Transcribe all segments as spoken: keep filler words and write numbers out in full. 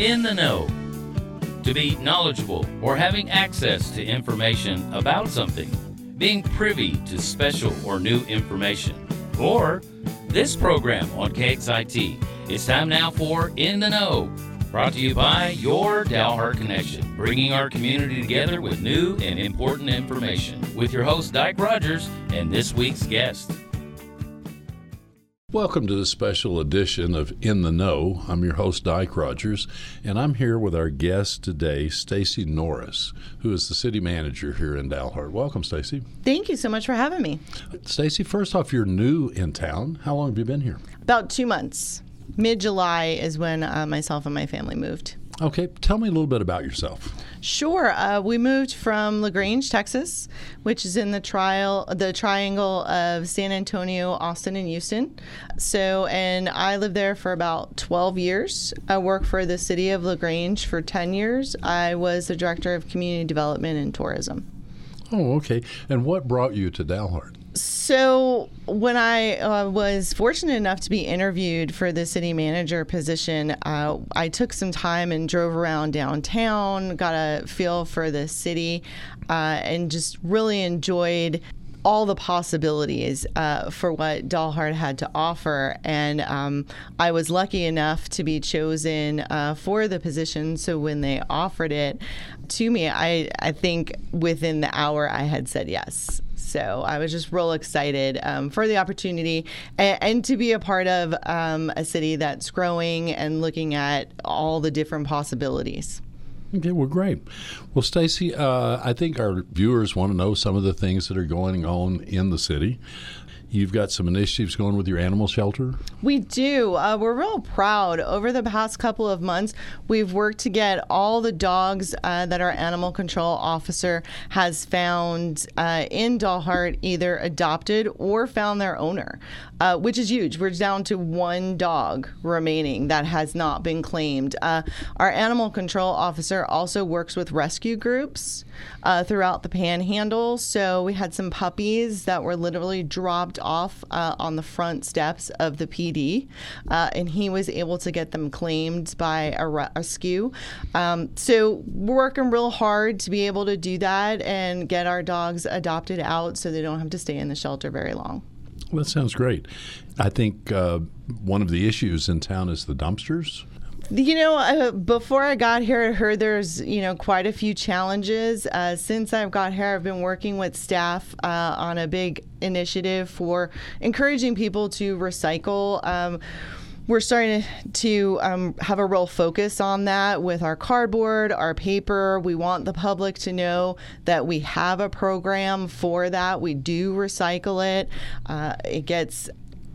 in the know. To be knowledgeable or having access to information about something, being privy to special or new information, or this program on K X I T. It's time now for In the Know, brought to you by Your Dalhart Connection, bringing our community together with new and important information, with your host Dyke Rogers and this week's guest. Welcome to this special edition of In the Know. I'm your host, Dyke Rogers, and I'm here with our guest today, Stacey Norris, who is the city manager here in Dalhart. Welcome, Stacey. Thank you so much for having me. Stacey, first off, you're new in town. How long have you been here? About two months. Mid-July is when uh, myself and my family moved. Okay, tell me a little bit about yourself. Sure. Uh, we moved from LaGrange, Texas, which is in the trial, the triangle of San Antonio, Austin, and Houston. So, and I lived there for about twelve years. I worked for the city of LaGrange for ten years. I was the director of community development and tourism. Oh, okay. And what brought you to Dalhart? So when I uh, was fortunate enough to be interviewed for the city manager position, uh, I took some time and drove around downtown, got a feel for the city, uh, and just really enjoyed all the possibilities uh, for what Dalhart had to offer. And um, I was lucky enough to be chosen uh, for the position. So when they offered it to me, I, I think within the hour I had said yes. So I was just real excited um, for the opportunity and, and to be a part of um, a city that's growing and looking at all the different possibilities. Okay, well, great. Well, Stacey, uh, I think our viewers want to know some of the things that are going on in the city. You've got some initiatives going with your animal shelter? We do. Uh, we're real proud. Over the past couple of months, we've worked to get all the dogs uh, that our animal control officer has found uh, in Dalhart either adopted or found their owner, uh, which is huge. We're down to one dog remaining that has not been claimed. Uh, our animal control officer also works with rescue groups uh, throughout the Panhandle. So we had some puppies that were literally dropped off uh, on the front steps of the P D, uh, and he was able to get them claimed by a rescue. Um, so we're working real hard to be able to do that and get our dogs adopted out so they don't have to stay in the shelter very long. Well, that sounds great. I think uh, one of the issues in town is the dumpsters. You know, uh, before I got here, I heard there's, you know, quite a few challenges. Uh, since I've got here, I've been working with staff uh, on a big initiative for encouraging people to recycle. Um, we're starting to um, have a real focus on that with our cardboard, our paper. We want the public to know that we have a program for that. We do recycle it. Uh, it gets...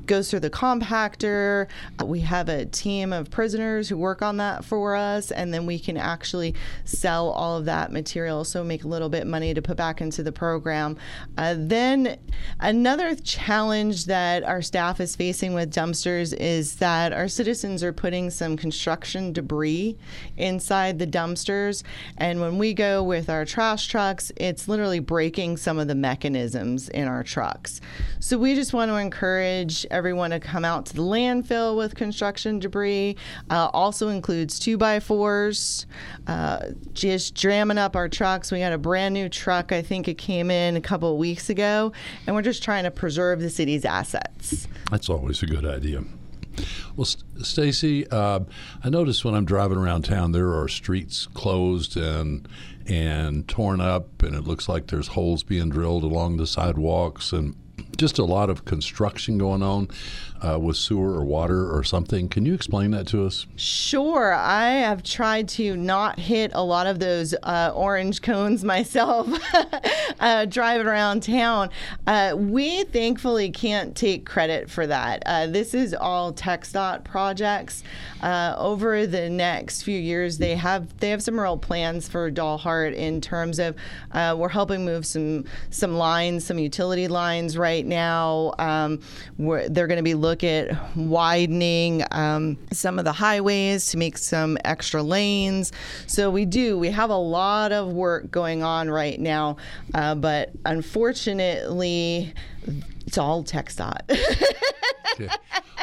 goes through the compactor. We have a team of prisoners who work on that for us, and then we can actually sell all of that material, so make a little bit of money to put back into the program. Uh, then another challenge that our staff is facing with dumpsters is that our citizens are putting some construction debris inside the dumpsters, and when we go with our trash trucks, it's literally breaking some of the mechanisms in our trucks. So we just want to encourage everyone to come out to the landfill with construction debris. Uh, also includes two by fours, uh, just jamming up our trucks. We had a brand new truck. I think it came in a couple of weeks ago, and we're just trying to preserve the city's assets. That's always a good idea. Well, St- Stacey, uh, I noticed when I'm driving around town, there are streets closed and and torn up, and it looks like there's holes being drilled along the sidewalks and just a lot of construction going on uh, with sewer or water or something. Can you explain that to us? Sure. I have tried to not hit a lot of those uh, orange cones myself uh, driving around town. Uh, we thankfully can't take credit for that. Uh, this is all TxDOT projects. Uh, over the next few years, they have they have some real plans for Dalhart in terms of uh, we're helping move some some lines, some utility lines right now. Um, we're, they're going to be look at widening um, some of the highways to make some extra lanes. So we do. We have a lot of work going on right now, uh, but unfortunately, It's all TxDOT. Okay.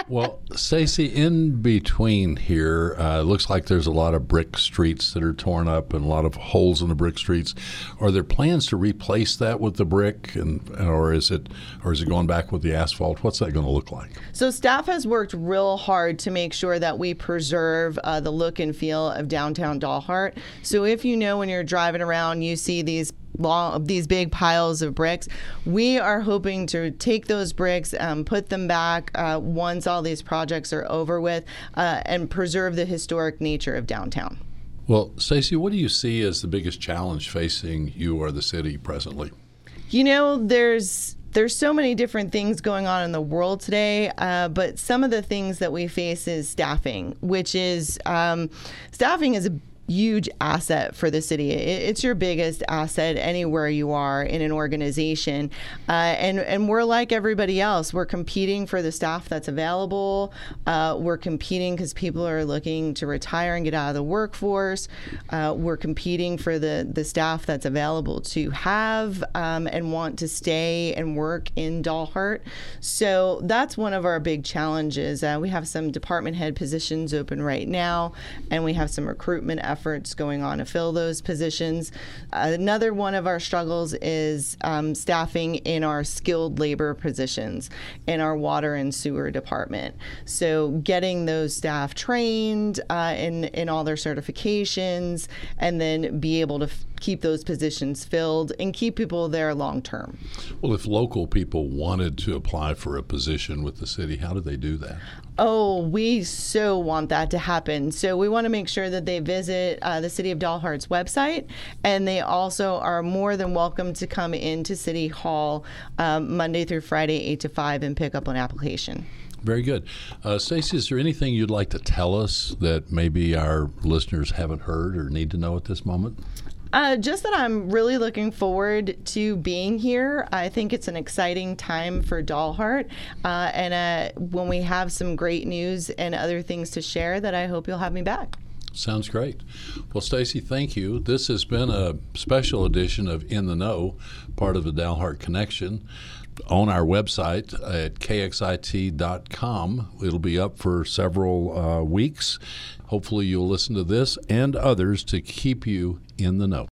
Well, Stacey, in between here, it uh, looks like there's a lot of brick streets that are torn up and a lot of holes in the brick streets. Are there plans to replace that with the brick, and or is it or is it going back with the asphalt? What's that going to look like? So staff has worked real hard to make sure that we preserve uh, the look and feel of downtown Dalhart. So if you know when you're driving around, you see these long, these big piles of bricks. We are hoping to take those bricks, um, put them back uh, once all these projects are over with, uh, and preserve the historic nature of downtown. Well, Stacey, what do you see as the biggest challenge facing you or the city presently? You know, there's There's so many different things going on in the world today, uh, but some of the things that we face is staffing, which is um, staffing is a huge asset for the city. It's your biggest asset anywhere you are in an organization. Uh, and, and we're like everybody else. We're competing for the staff that's available. Uh, we're competing because people are looking to retire and get out of the workforce. Uh, we're competing for the, the staff that's available to have um, and want to stay and work in Dalhart. So that's one of our big challenges. Uh, we have some department head positions open right now, and we have some recruitment efforts efforts going on to fill those positions. Another one of our struggles is um, staffing in our skilled labor positions in our water and sewer department. So getting those staff trained uh, in, in all their certifications, and then be able to f- keep those positions filled and keep people there long term. Well, if local people wanted to apply for a position with the city, how do they do that? Oh, we so want that to happen. So we want to make sure that they visit uh, the City of Dalhart's website, and they also are more than welcome to come into City Hall um, Monday through Friday, eight to five, and pick up an application. Very good. Uh, Stacey, is there anything you'd like to tell us that maybe our listeners haven't heard or need to know at this moment? Uh, just that I'm really looking forward to being here. I think it's an exciting time for Dalhart, uh, and uh, when we have some great news and other things to share, that I hope you'll have me back. Sounds great. Well, Stacey, thank you. This has been a special edition of In the Know, part of the Dalhart Connection. On our website at K X I T dot com. It'll be up for several uh, weeks. Hopefully you'll listen to this and others to keep you in the know.